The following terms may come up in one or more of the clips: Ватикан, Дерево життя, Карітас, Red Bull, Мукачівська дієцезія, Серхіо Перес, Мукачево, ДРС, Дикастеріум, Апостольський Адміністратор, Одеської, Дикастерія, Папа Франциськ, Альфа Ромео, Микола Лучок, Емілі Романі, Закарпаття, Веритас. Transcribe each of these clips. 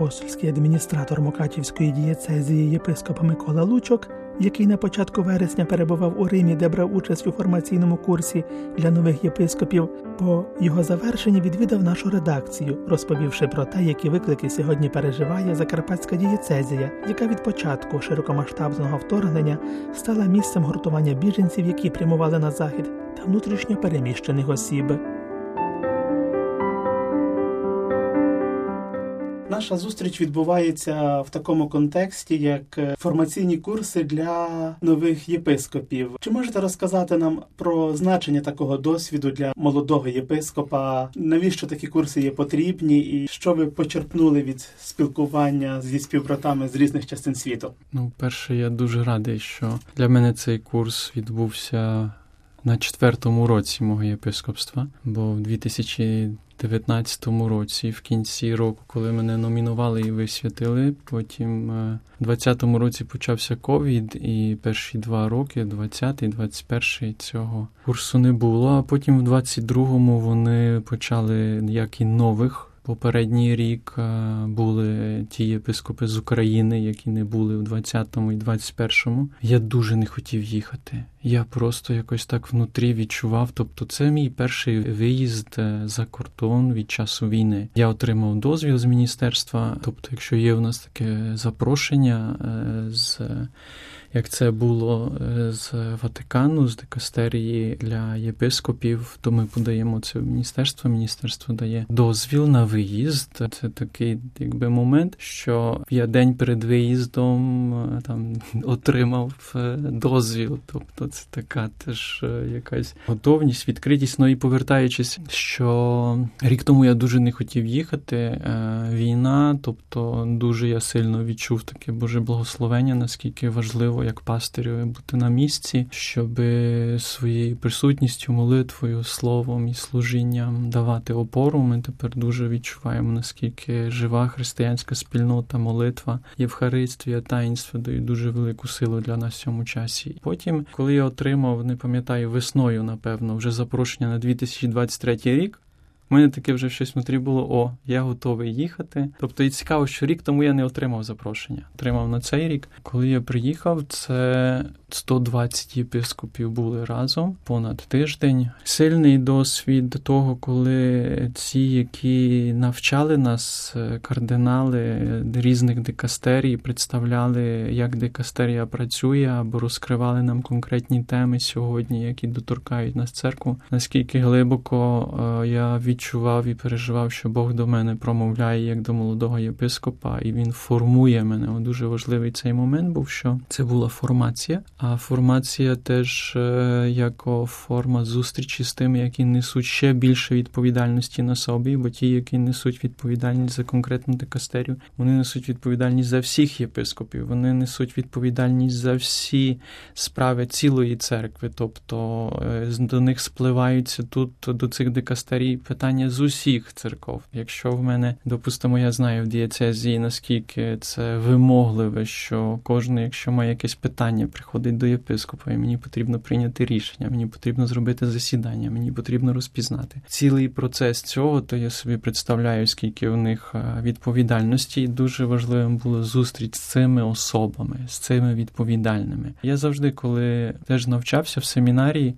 апостольський адміністратор Мукачівської дієцезії єпископ Микола Лучок, який на початку вересня перебував у Римі, де брав участь у формаційному курсі для нових єпископів, по його завершенні відвідав нашу редакцію, розповівши про те, які виклики сьогодні переживає Закарпатська дієцезія, яка від початку широкомасштабного вторгнення стала місцем гуртування біженців, які прямували на захід, та внутрішньо переміщених осіб. Наша зустріч відбувається в такому контексті, як формаційні курси для нових єпископів. Чи можете розказати нам про значення такого досвіду для молодого єпископа? Навіщо такі курси є потрібні? І що ви почерпнули від спілкування зі співбратами з різних частин світу? Перше, я дуже радий, що для мене цей курс відбувся на 4-му році мого єпископства, бо в 2019 році, в кінці року, коли мене номінували і висвятили, потім в 20-му році почався ковід, і перші 2 роки, 20-й, 21-й, цього курсу не було, а потім в 22-му вони почали, як і нових. Попередній рік були ті єпископи з України, які не були в 20-му і 21-му. Я дуже не хотів їхати. Я просто якось так внутрі відчував. Тобто це мій перший виїзд за кордон від часу війни. Я отримав дозвіл з міністерства. Тобто якщо є у нас таке запрошення, як це було з Ватикану, з Дикастерії для єпископів, то ми подаємо це в міністерство. Міністерство дає дозвіл на виїзд. Це такий, якби, момент, що я день перед виїздом там отримав дозвіл. Тобто це така теж якась готовність, відкритість. Ну і повертаючись, що рік тому я дуже не хотів їхати. Війна, тобто дуже я сильно відчув таке Боже благословення, наскільки важливо як пастирю бути на місці, щоб своєю присутністю, молитвою, словом і служінням давати опору. Ми тепер дуже відчуваємо, наскільки жива християнська спільнота, молитва, Євхаристія, таїнство дають дуже велику силу для нас в цьому часі. Потім, коли я отримав, не пам'ятаю, весною, напевно, вже запрошення на 2023 рік, у мене таке вже щось внутрі було, я готовий їхати. Тобто і цікаво, що рік тому я не отримав запрошення. Отримав на цей рік. Коли я приїхав, це 120 єпископів були разом, понад тиждень. Сильний досвід того, коли ці, які навчали нас, кардинали різних дикастерій, представляли, як дикастерія працює, або розкривали нам конкретні теми сьогодні, які доторкають нас церкву. Наскільки глибоко я відчував і переживав, що Бог до мене промовляє як до молодого єпископа, і він формує мене. Дуже важливий цей момент був, що це була формація, а формація теж як форма зустрічі з тими, які несуть ще більше відповідальності на собі, бо ті, які несуть відповідальність за конкретну дикастерію, вони несуть відповідальність за всіх єпископів, вони несуть відповідальність за всі справи цілої церкви, тобто до них спливаються тут, до цих дикастерій, питання з усіх церков. Якщо в мене, допустимо, я знаю в дієцезії, наскільки це вимогливе, що кожен, якщо має якесь питання, приходить до єпископа, і мені потрібно прийняти рішення, мені потрібно зробити засідання, мені потрібно розпізнати. Цілий процес цього, то я собі представляю, скільки в них відповідальності, і дуже важливим було зустріч з цими особами, з цими відповідальними. Я завжди, коли теж навчався в семінарії,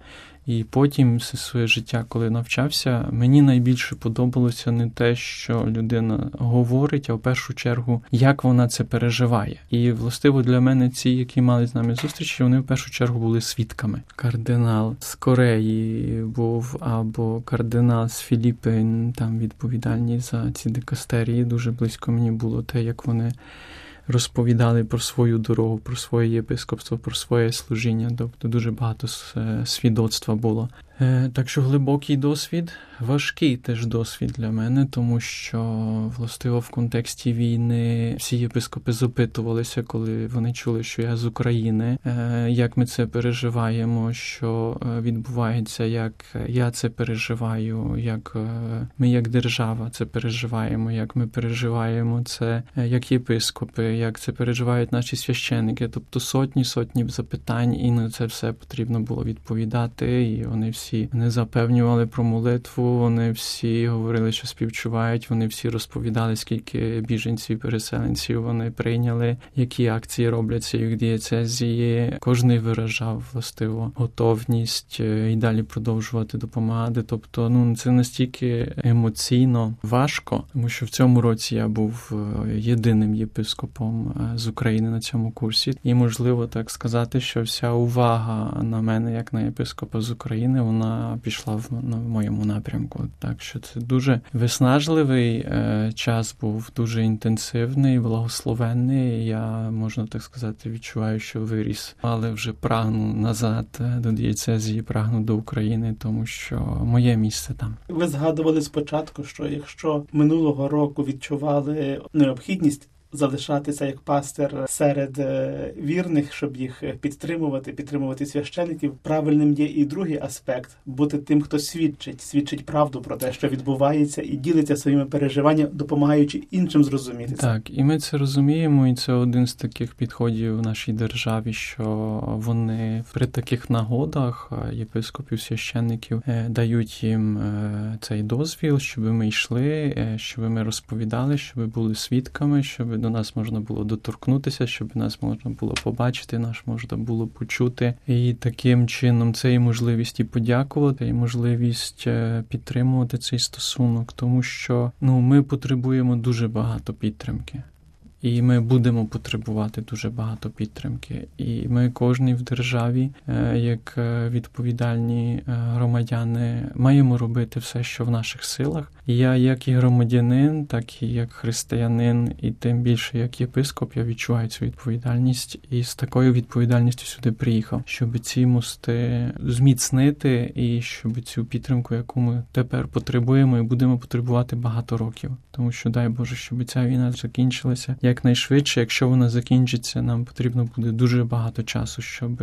і потім все своє життя, коли навчався, мені найбільше подобалося не те, що людина говорить, а в першу чергу, як вона це переживає. І, властиво, для мене ці, які мали з нами зустрічі, вони в першу чергу були свідками. Кардинал з Кореї був, або кардинал з Філіппін, там відповідальні за ці дикастерії. Дуже близько мені було те, як вони розповідали про свою дорогу, про своє єпископство, про своє служіння. Тобто дуже багато свідоцтва було. Так що глибокий досвід, важкий теж досвід для мене, тому що, властиво, в контексті війни всі єпископи запитувалися, коли вони чули, що я з України, як ми це переживаємо, що відбувається, як я це переживаю, як ми як держава це переживаємо, як ми переживаємо це як єпископи, як це переживають наші священники. Тобто сотні запитань, і на це все потрібно було відповідати, і вони всі всі не запевнювали про молитву, вони всі говорили, що співчувають, вони всі розповідали, скільки біженців, переселенців вони прийняли, які акції робляться їх дієцезії. Кожний виражав властиво готовність і далі продовжувати допомагати. Тобто, це настільки емоційно важко, тому що в цьому році я був єдиним єпископом з України на цьому курсі. І можливо так сказати, що вся увага на мене, як на єпископа з України, вона пішла в моєму напрямку. Так що це дуже виснажливий час був, дуже інтенсивний, благословенний. Я, можна так сказати, відчуваю, що виріс, але вже прагну назад до дієцезії, прагну до України, тому що моє місце там. Ви згадували спочатку, що якщо минулого року відчували необхідність залишатися як пастир серед вірних, щоб їх підтримувати священиків. Правильним є і другий аспект – бути тим, хто свідчить правду про те, що відбувається, і ділиться своїми переживаннями, допомагаючи іншим зрозуміти це. Так, і ми це розуміємо, і це один з таких підходів в нашій державі, що вони при таких нагодах єпископів, священиків дають їм цей дозвіл, щоб ми йшли, щоб ми розповідали, щоб були свідками, щоб до нас можна було доторкнутися, щоб нас можна було побачити, нас можна було почути. І таким чином це і можливість і подякувати, і можливість підтримувати цей стосунок, тому що ми потребуємо дуже багато підтримки. І ми будемо потребувати дуже багато підтримки. І ми кожен в державі, як відповідальні громадяни, маємо робити все, що в наших силах. Я як і громадянин, так і як християнин, і тим більше як єпископ, я відчуваю цю відповідальність. І з такою відповідальністю сюди приїхав, щоб ці мости зміцнити і щоб цю підтримку, яку ми тепер потребуємо і будемо потребувати багато років. Тому що, дай Боже, щоб ця війна закінчилася якнайшвидше. Якщо вона закінчиться, нам потрібно буде дуже багато часу, щоб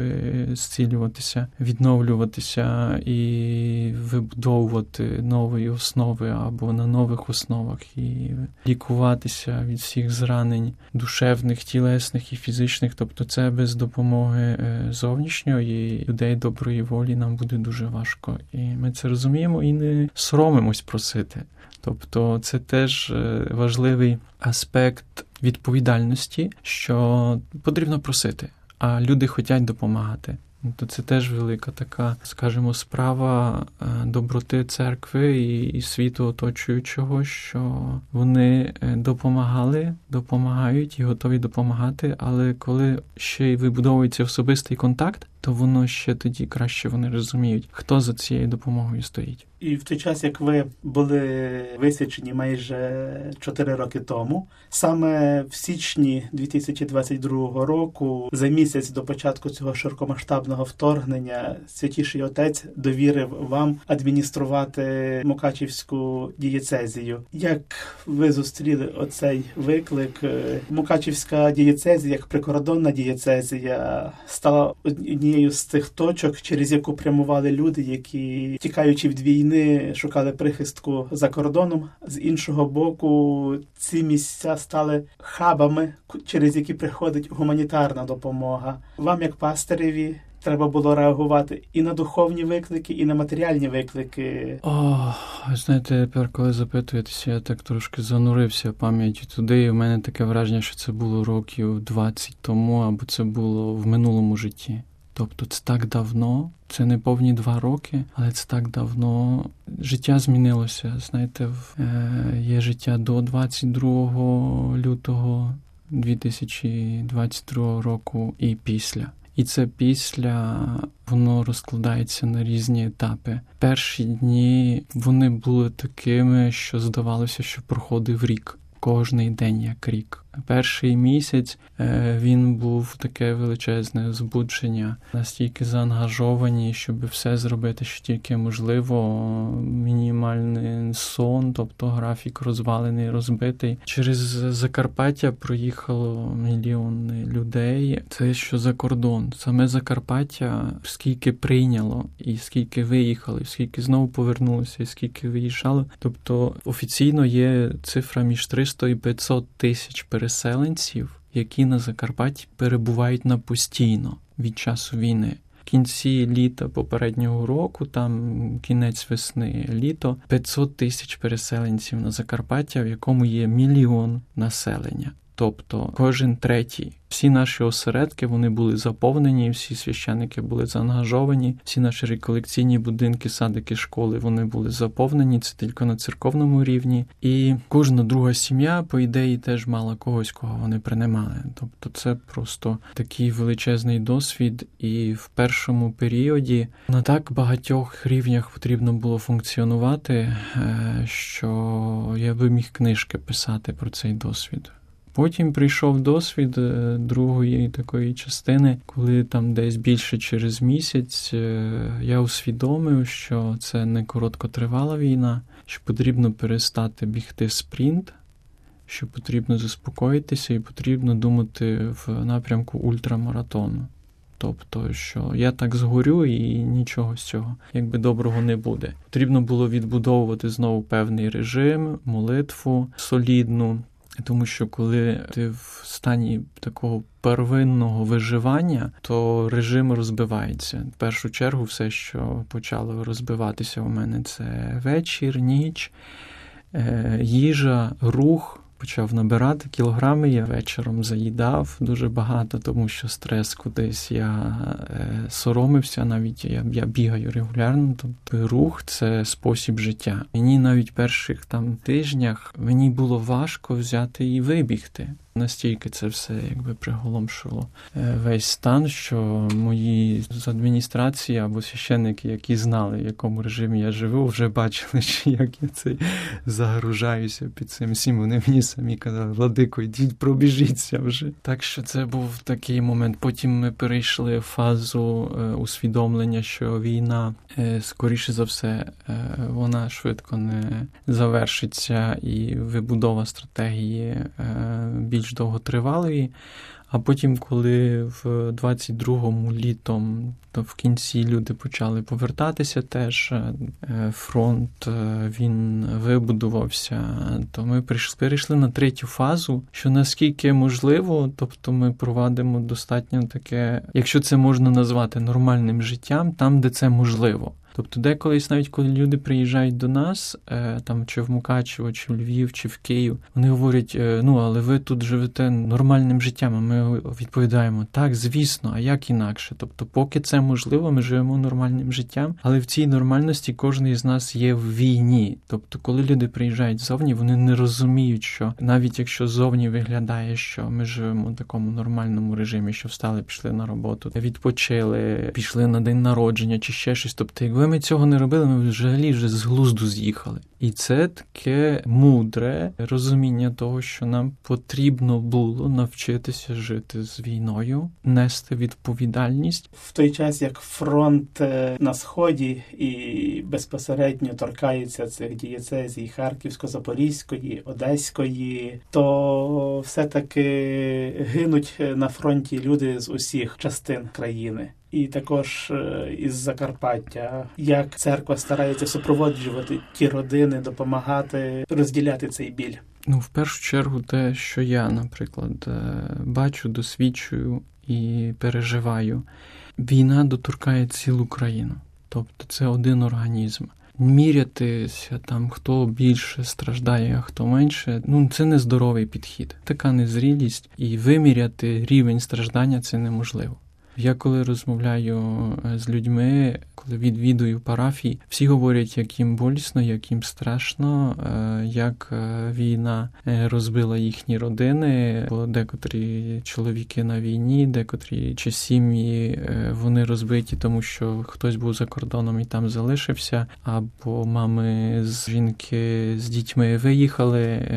зцілюватися, відновлюватися і вибудовувати нові основи або на нових основах і лікуватися від всіх зранень душевних, тілесних і фізичних. Тобто це без допомоги зовнішньої людей доброї волі нам буде дуже важко. І ми це розуміємо і не соромимось просити. Тобто це теж важливий аспект відповідальності, що потрібно просити, а люди хочуть допомагати. То це теж велика така, скажімо, справа доброти церкви і світу оточуючого, що вони допомагали, допомагають і готові допомагати, але коли ще й вибудовується особистий контакт, то воно ще тоді краще вони розуміють, хто за цією допомогою стоїть. І в той час, як ви були висічені майже 4 роки тому, саме в січні 2022 року, за місяць до початку цього широкомасштабного вторгнення, Святіший Отець довірив вам адмініструвати Мукачівську дієцезію. Як ви зустріли оцей виклик? Мукачівська дієцезія, як прикордонна дієцезія, стала однією з тих точок, через яку прямували люди, які, тікаючи від війни, шукали прихистку за кордоном. З іншого боку, ці місця стали хабами, через які приходить гуманітарна допомога. Вам, як пастиреві, треба було реагувати і на духовні виклики, і на матеріальні виклики. Тепер, коли запитуєтеся, я так трошки занурився пам'яттю туди, і в мене таке враження, що це було років 20 тому, або це було в минулому житті. Тобто це так давно, це не повні 2 роки, але це так давно. Життя змінилося, є життя до 22 лютого 2022 року і після. І це після, воно розкладається на різні етапи. Перші дні, вони були такими, що здавалося, що проходив рік. Кожний день як рік. Перший місяць він був таке величезне збудження. Настільки заангажовані, щоб все зробити, що тільки можливо. Мінімальний сон, тобто графік розвалений, розбитий. Через Закарпаття проїхало мільйони людей. Це що за кордон. Саме Закарпаття скільки прийняло, і скільки виїхали, і скільки знову повернулося, і скільки виїжджало. Тобто офіційно є цифра між 300 і 500 тисяч переселенців, які на Закарпатті перебувають на постійно від часу війни. кінці літа попереднього року, там кінець весни, літо, 500 тисяч переселенців на Закарпаття, в якому є 1 мільйон населення. Тобто кожен третій. Всі наші осередки, вони були заповнені, всі священники були заангажовані, всі наші реколекційні будинки, садики, школи, вони були заповнені, це тільки на церковному рівні. І кожна друга сім'я, по ідеї, теж мала когось, кого вони приймали. Тобто це просто такий величезний досвід, і в першому періоді на так багатьох рівнях потрібно було функціонувати, що я би міг книжки писати про цей досвід. Потім прийшов досвід другої такої частини, коли там десь більше через місяць я усвідомив, що це не короткотривала війна, що потрібно перестати бігти в спринт, що потрібно заспокоїтися і потрібно думати в напрямку ультрамаратону. Тобто, що я так згорю і нічого з цього, якби доброго не буде. Потрібно було відбудовувати знову певний режим, молитву солідну. Тому що коли ти в стані такого первинного виживання, то режим розбивається. В першу чергу все, що почало розбиватися у мене, це вечір, ніч, їжа, рух. Почав набирати кілограми, я вечором заїдав дуже багато, тому що стрес кудись, я соромився, навіть я бігаю регулярно, тобто рух – це спосіб життя. Мені навіть в перших там тижнях мені було важко взяти і вибігти. Настільки це все якби приголомшило весь стан, що мої з адміністрації або священники, які знали, в якому режимі я живу, вже бачили, що як я це загружаюся під цим всім. Вони мені самі казали: «Владико, йдіть, пробіжіться вже». Так що це був такий момент. Потім ми перейшли в фазу усвідомлення, що війна, скоріше за все, вона швидко не завершиться, і вибудова стратегії більш довготривалої. А потім, коли в 22-му літом, то в кінці люди почали повертатися теж, фронт, він вибудувався, то ми перейшли на третю фазу, що наскільки можливо, тобто ми провадимо достатньо таке, якщо це можна назвати нормальним життям, там, де це можливо. Тобто деколись, навіть коли люди приїжджають до нас, там чи в Мукачево, чи в Львів, чи в Київ, вони говорять: «Ну, але ви тут живете нормальним життям». А ми відповідаємо: «Так, звісно, а як інакше?» Тобто поки це можливо, ми живемо нормальним життям, але в цій нормальності кожен із нас є в війні. Тобто коли люди приїжджають ззовні, вони не розуміють, що навіть якщо ззовні виглядає, що ми живемо в такому нормальному режимі, що встали, пішли на роботу, відпочили, пішли на день народження чи ще щось, тобто якби ми цього не робили, ми взагалі вже з глузду з'їхали. І це таке мудре розуміння того, що нам потрібно було навчитися жити з війною, нести відповідальність. В той час, як фронт на Сході і безпосередньо торкається цих дієцезій Харківсько-Запорізької, Одеської, то все-таки гинуть на фронті люди з усіх частин країни. І також із Закарпаття. Як церква старається супроводжувати ті родини, допомагати розділяти цей біль? Ну, в першу чергу те, що я, наприклад, бачу, досвідчую і переживаю. Війна доторкає цілу країну. Тобто це один організм. Мірятися там, хто більше страждає, а хто менше, ну це нездоровий підхід. Така незрілість. І виміряти рівень страждання – це неможливо. Я коли розмовляю з людьми, коли відвідую парафії, всі говорять, як їм болісно, як їм страшно, як війна розбила їхні родини, бо декотрі чоловіки на війні, декотрі чи сім'ї, вони розбиті, тому що хтось був за кордоном і там залишився, або мами з жінки з дітьми виїхали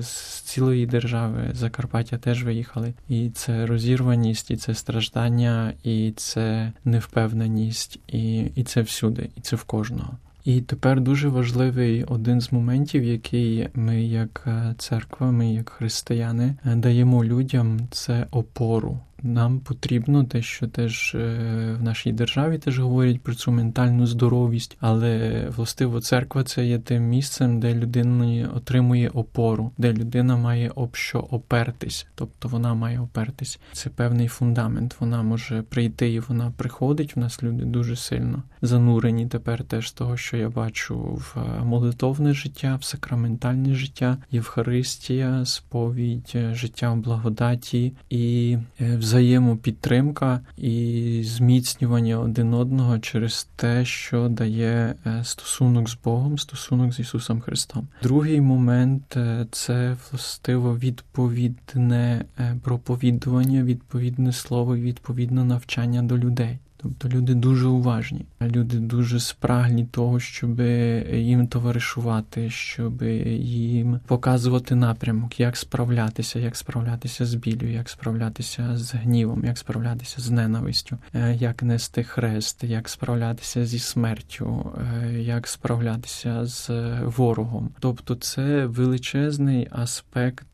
з цілої держави, з Закарпаття теж виїхали. І це розірваність, і це страждання, і це невпевненість, і це всюди, і це в кожного. І тепер дуже важливий один з моментів, який ми як церква, ми як християни даємо людям, це опору. Нам потрібно те, що теж в нашій державі теж говорять про цю ментальну здоровість, але властиво церква це є тим місцем, де людина отримує опору, де людина має об що опертись, тобто вона має опертись. Це певний фундамент, вона може прийти і вона приходить. У нас люди дуже сильно занурені тепер теж того, що я бачу, в молитовне життя, в сакраментальне життя, Євхаристія, сповідь, життя в благодаті і взаємопідтримка і зміцнювання один одного через те, що дає стосунок з Богом, стосунок з Ісусом Христом. Другий момент – це властиво відповідне проповідування, відповідне слово, відповідне навчання до людей. Тобто люди дуже уважні, люди дуже спраглі того, щоб їм товаришувати, щоб їм показувати напрямок, як справлятися з біллю, як справлятися з гнівом, як справлятися з ненавистю, як нести хрест, як справлятися зі смертю, як справлятися з ворогом. Тобто це величезний аспект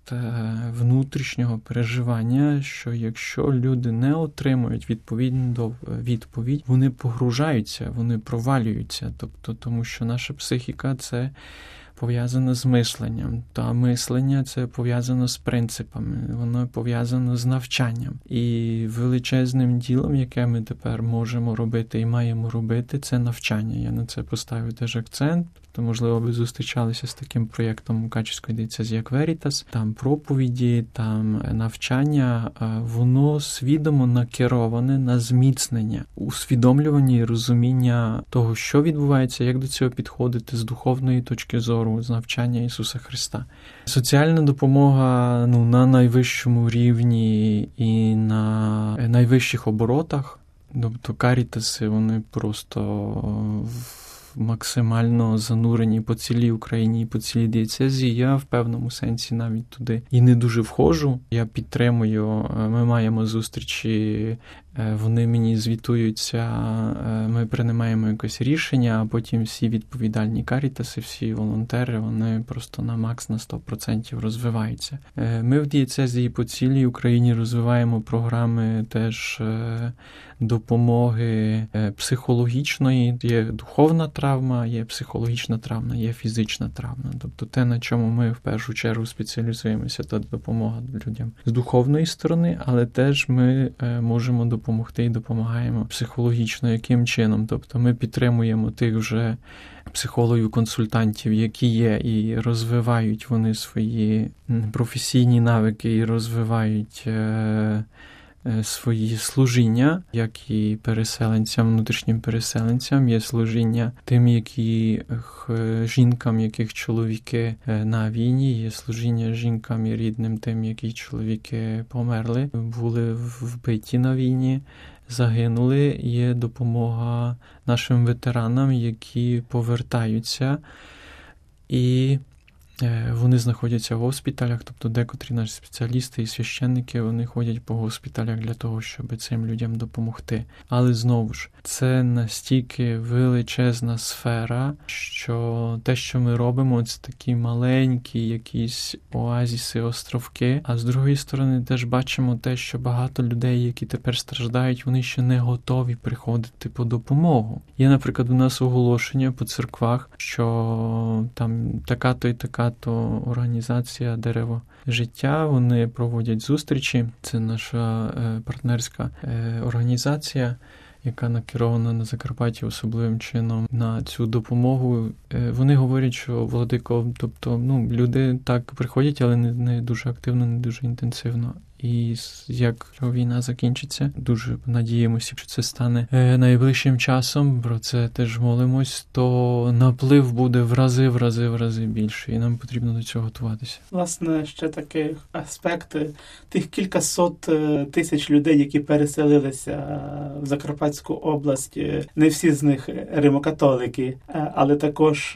внутрішнього переживання, що якщо люди не отримують відповідну відповідь, вони погружаються, вони провалюються, тобто тому що наша психіка – це пов'язано з мисленням. Та мислення – це пов'язано з принципами, воно пов'язано з навчанням. І величезним ділом, яке ми тепер можемо робити і маємо робити, це навчання. Я на це поставив теж акцент. Тобто, можливо, ви зустрічалися з таким проєктом Мукачівської дієцезії, як Веритас. Там проповіді, там навчання, воно свідомо накероване на зміцнення, усвідомлювання і розуміння того, що відбувається, як до цього підходити з духовної точки зору, з навчання Ісуса Христа. Соціальна допомога на найвищому рівні і на найвищих оборотах. Тобто карітаси, вони просто максимально занурені по цілій Україні і по цілій дієцезії. Я в певному сенсі навіть туди і не дуже вхожу. Я підтримую, ми маємо зустрічі, вони мені звітуються, ми приймаємо якесь рішення, а потім всі відповідальні карітаси, всі волонтери, вони просто на макс на 100% розвиваються. Ми в дієцезії по цілій Україні розвиваємо програми теж допомоги психологічної. Є духовна травма, є психологічна травма, є фізична травма. Тобто те, на чому ми в першу чергу спеціалізуємося, це допомога людям з духовної сторони, але теж ми можемо допомогти і допомагаємо психологічно, яким чином. Тобто ми підтримуємо тих вже психологів-консультантів, які є, і розвивають вони свої професійні навики, і розвивають свої служіння, як і переселенцям, внутрішнім переселенцям. Є служіння тим, які жінкам, яких чоловіки на війні, є служіння жінкам і рідним тим, які чоловіки померли, були вбиті на війні, загинули. Є допомога нашим ветеранам, які повертаються і вони знаходяться в госпіталях, тобто декотрі наші спеціалісти і священники, вони ходять по госпіталях для того, щоб цим людям допомогти. Але знову ж, це настільки величезна сфера, що те, що ми робимо, це такі маленькі якісь оазіси, островки. А з другої сторони теж бачимо те, що багато людей, які тепер страждають, вони ще не готові приходити по допомогу. Є, наприклад, у нас оголошення по церквах, що там така-то і така то організація «Дерево життя», вони проводять зустрічі. Це наша партнерська організація, яка накерована на Закарпатті особливим чином на цю допомогу. Вони говорять, що Владико, тобто люди так приходять, але не дуже активно, не дуже інтенсивно. І як війна закінчиться, дуже надіємося, що це стане найближчим часом, про це теж молимось, то наплив буде в рази більше, і нам потрібно до цього готуватися. Власне, ще такий аспект тих кількасот тисяч людей, які переселилися в Закарпатську область, не всі з них римокатолики, але також,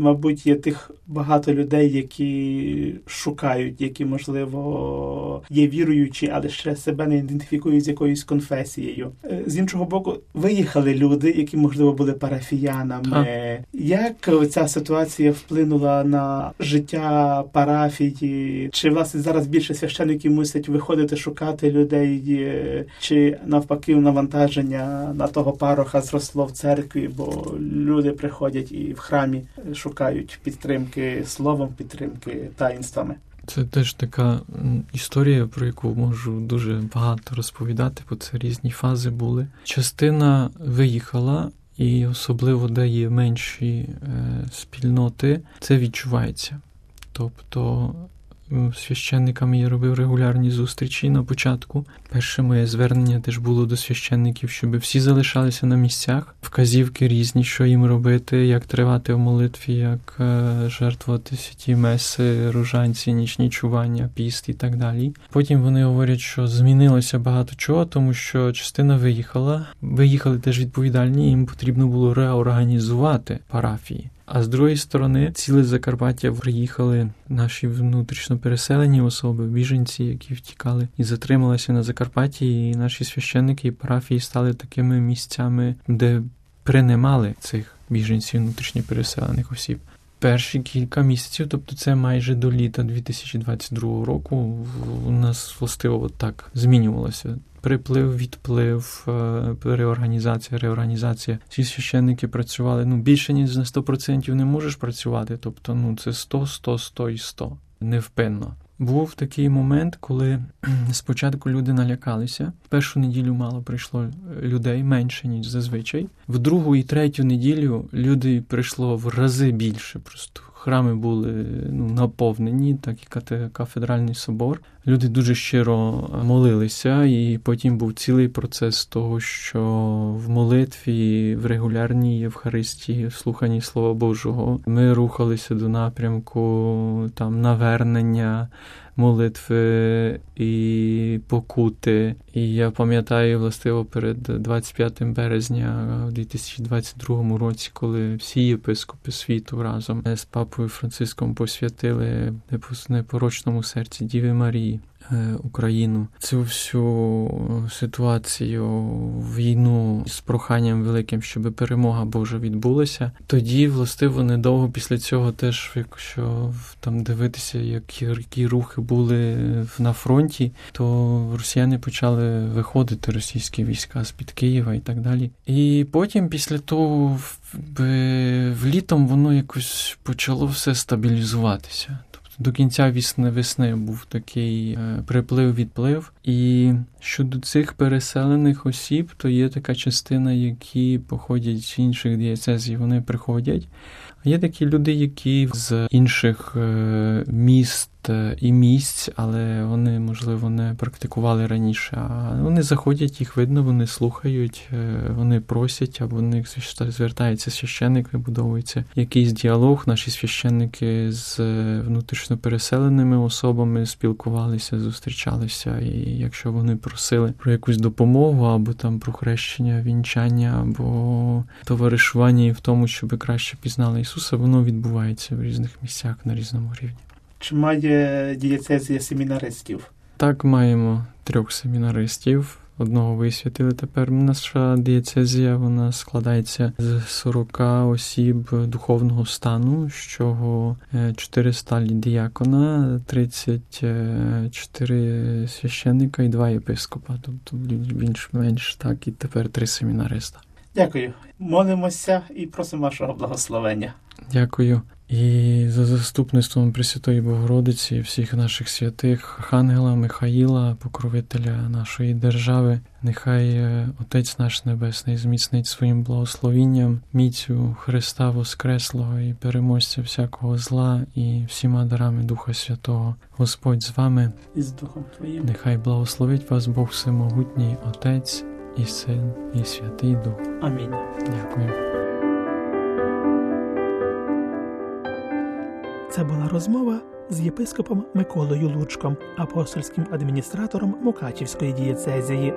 мабуть, є тих багато людей, які шукають, які, можливо, є є віруючі, але ще себе не ідентифікують з якоюсь конфесією. З іншого боку, виїхали люди, які, можливо, були парафіянами. Як ця ситуація вплинула на життя парафії? Чи, власне, зараз більше священиків мусять виходити, шукати людей? Чи, навпаки, навантаження на того пароха зросло в церкві, бо люди приходять і в храмі шукають підтримки словом, підтримки таїнствами? Це теж така історія, про яку можу дуже багато розповідати, бо це різні фази були. Частина виїхала, і особливо, де є менші спільноти, це відчувається. Тобто священниками я робив регулярні зустрічі на початку. Перше моє звернення теж було до священників, щоб всі залишалися на місцях. Вказівки різні, що їм робити, як тривати в молитві, як жертвувати святі меси, ружанці, нічні чування, піст і так далі. Потім вони говорять, що змінилося багато чого, тому що частина виїхала. Виїхали теж відповідальні, їм потрібно було реорганізувати парафії. А з другої сторони, ціле Закарпаття приїхали наші внутрішньо переселені особи, біженці, які втікали і затрималися на Закарпатті, і наші священники і парафії стали такими місцями, де приймали цих біженців, внутрішньо переселених осіб. Перші кілька місяців, тобто це майже до літа 2022 року, у нас властиво так змінювалося. Приплив, відплив, реорганізація, реорганізація. Всі священники працювали, більше ніж на 100% не можеш працювати, тобто, це 100, 100, 100 і 100, невпинно. Був такий момент, коли спочатку люди налякалися. Першу неділю мало прийшло людей, менше, ніж зазвичай. В другу і третю неділю люди прийшло в рази більше просто. Храми були наповнені, так і кафедральний собор. Люди дуже щиро молилися, і потім був цілий процес того, що в молитві, в регулярній Євхаристії, в слуханні Слова Божого, ми рухалися до напрямку навернення, молитви і покути. І я пам'ятаю, властиво, перед 25 березня у 2022 році, коли всі єпископи світу разом з Папою Франциском посвятили непорочному серці Діви Марії Україну. Цю всю ситуацію, війну з проханням великим, щоб перемога Божа відбулася. Тоді, властиво, недовго після цього теж, якщо дивитися, які рухи були на фронті, то росіяни почали виходити, російські війська з-під Києва і так далі. І потім, після того, влітом воно якось почало все стабілізуватися. До кінця весни був такий приплив-відплив. І щодо цих переселених осіб, то є така частина, які походять з інших дієцезій, вони приходять. А є такі люди, які з інших міст і місць, але вони, можливо, не практикували раніше. А вони заходять, їх видно, вони слухають, вони просять, або в них звертається священник, вибудовується якийсь діалог. Наші священники з внутрішньо переселеними особами спілкувалися, зустрічалися, і якщо вони просили про якусь допомогу, або про хрещення, вінчання, або товаришування в тому, щоб краще пізнали Ісуса, воно відбувається в різних місцях на різному рівні. Чи має дієцезія семінаристів? Так, маємо 3 семінаристів. Одного висвятили тепер. Наша дієцезія, вона складається з 40 осіб духовного стану, з чого 400 діякона, 34 священника і 2 єпископа. Тобто більш-менш так, і тепер 3 семінариста. Дякую. Молимося і просимо вашого благословення. Дякую. І за заступництвом Пресвятої Богородиці, всіх наших святих, Архангела Михаїла, покровителя нашої держави, нехай Отець наш Небесний зміцнить своїм благословінням міцю Христа Воскреслого і переможця всякого зла, і всіма дарами Духа Святого. Господь з вами. І з Духом Твоїм. Нехай благословить вас Бог Всемогутній, Отець і Син, і Святий Дух. Амінь. Дякую. Це була розмова з єпископом Миколою Лучком, апостольським адміністратором Мукачівської дієцезії.